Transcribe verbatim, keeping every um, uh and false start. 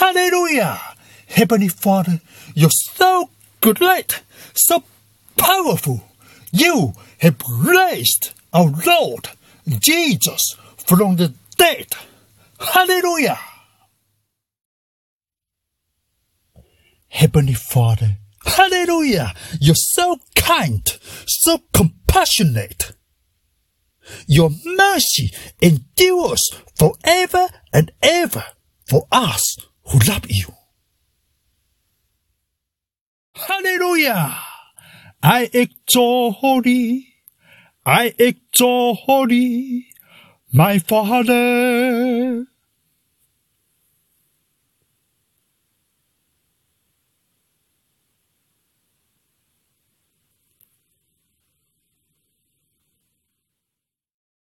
Hallelujah! Heavenly Father, you're so good light, so powerful. You have raised our Lord Jesus from the dead. Hallelujah! Heavenly Father, hallelujah! You're so kind, so compassionate. Your mercy endures forever and ever for us who love you. Hallelujah! I exalt thee, I exalt thee, my Father.